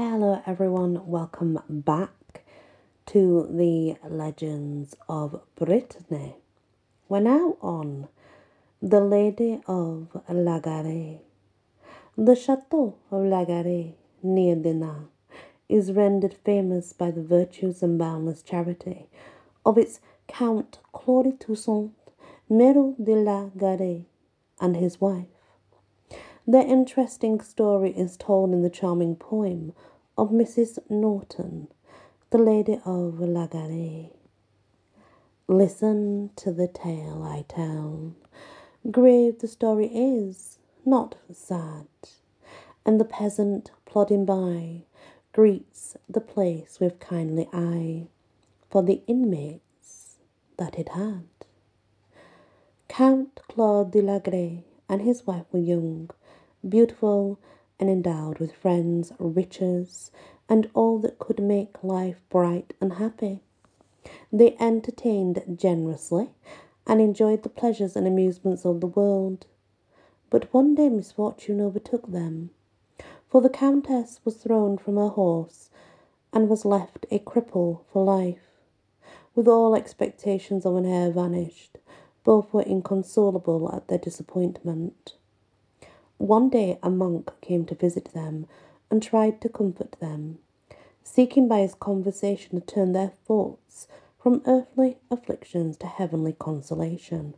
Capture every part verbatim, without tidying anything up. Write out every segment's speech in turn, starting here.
Hello everyone, welcome back to the Legends of Brittany. We're now on The Lady of La Garaye. The Chateau of La Garaye, near Dinan, is rendered famous by the virtues and boundless charity of its Count Claudet Toussaint Merle de La Garaye and his wife. Their interesting story is told in the charming poem of Missus Norton, the Lady of La Garaye. Listen to the tale I tell. Grave the story is, not sad, and the peasant plodding by greets the place with kindly eye for the inmates that it had. Count Claude de La Garaye and his wife were young, beautiful, and endowed with friends, riches, and all that could make life bright and happy. They entertained generously and enjoyed the pleasures and amusements of the world. But one day misfortune overtook them, for the Countess was thrown from her horse and was left a cripple for life. With all expectations of an heir vanished, both were inconsolable at their disappointment. One day a monk came to visit them and tried to comfort them, seeking by his conversation to turn their thoughts from earthly afflictions to heavenly consolation.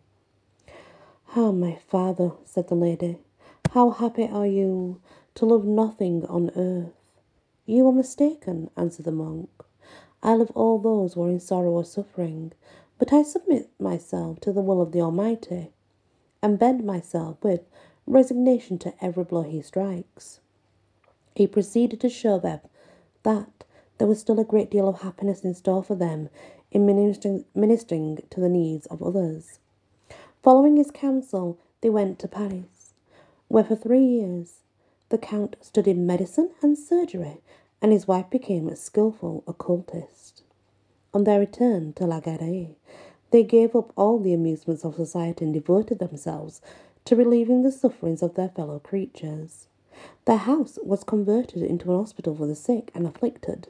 "Ah, my father," said the lady, "how happy are you to love nothing on earth?" "You are mistaken," answered the monk. "I love all those who are in sorrow or suffering, but I submit myself to the will of the Almighty, and bend myself with resignation to every blow he strikes." He proceeded to show them that there was still a great deal of happiness in store for them in ministering, ministering to the needs of others. Following his counsel, they went to Paris, where for three years the Count studied medicine and surgery, and his wife became a skilful occultist. On their return to La Garaye, they gave up all the amusements of society and devoted themselves to relieving the sufferings of their fellow creatures. Their house was converted into an hospital for the sick and afflicted,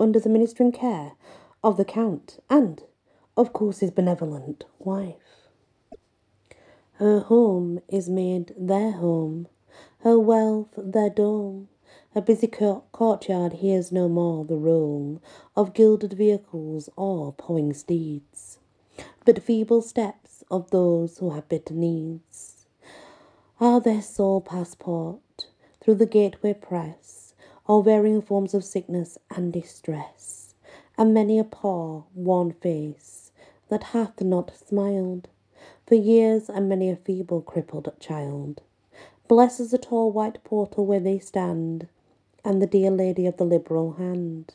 under the ministering care of the Count and, of course, his benevolent wife. Her home is made their home, her wealth their dole. Her busy courtyard hears no more the roll of gilded vehicles or pawing steeds, but feeble steps of those who have bitter needs are their sole passport through the gateway press, all varying forms of sickness and distress, and many a poor, worn face that hath not smiled for years, and many a feeble, crippled child. Blessed is the tall white portal where they stand, and the dear lady of the liberal hand.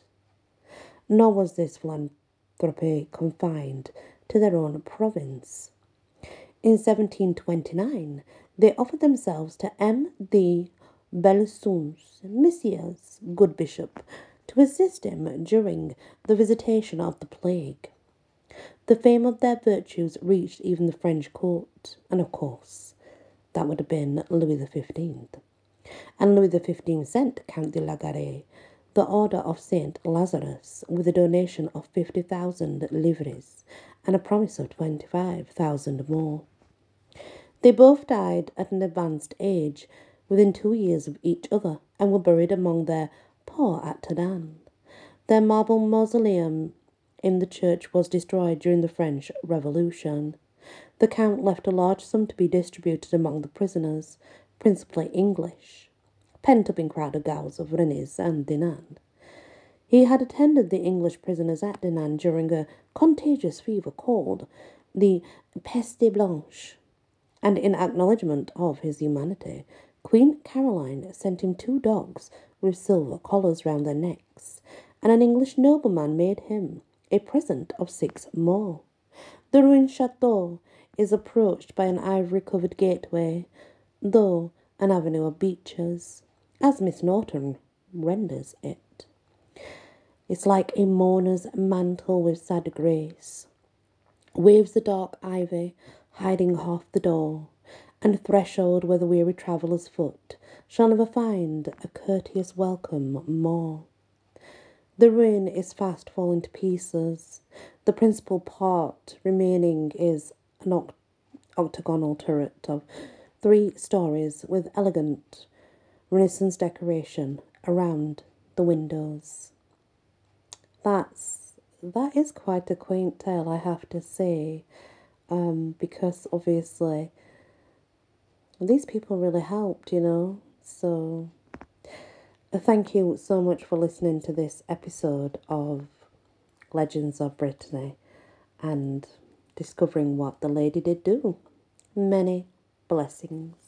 Nor was this philanthropy confined to their own province. In seventeen twenty-nine, they offered themselves to M. de Bellesons, Messieurs, good bishop, to assist him during the visitation of the plague. The fame of their virtues reached even the French court, and of course, that would have been Louis the fifteenth. And Louis the fifteenth sent Count de La Garaye the Order of Saint Lazarus with a donation of fifty thousand livres and a promise of twenty-five thousand more. They both died at an advanced age, within two years of each other, and were buried among their poor at Tadan. Their marble mausoleum in the church was destroyed during the French Revolution. The Count left a large sum to be distributed among the prisoners, principally English, pent up in crowded gaols of Rennes and Dinan. He had attended the English prisoners at Dinan during a contagious fever called the Peste Blanche, and in acknowledgment of his humanity, Queen Caroline sent him two dogs with silver collars round their necks, and an English nobleman made him a present of six more. The ruined chateau is approached by an ivory-covered gateway, though an avenue of beeches, as Miss Norton renders it. "It's like a mourner's mantle with sad grace, waves the dark ivy, hiding half the door, and threshold where the weary traveller's foot shall never find a courteous welcome more. The ruin is fast falling to pieces. The principal part remaining is an oct octagonal turret of three stories with elegant Renaissance decoration around the windows. That's, that is quite a quaint tale, I have to say, um, because obviously these people really helped, you know, so... Thank you so much for listening to this episode of Legends of Brittany and discovering what the lady did do. Many blessings.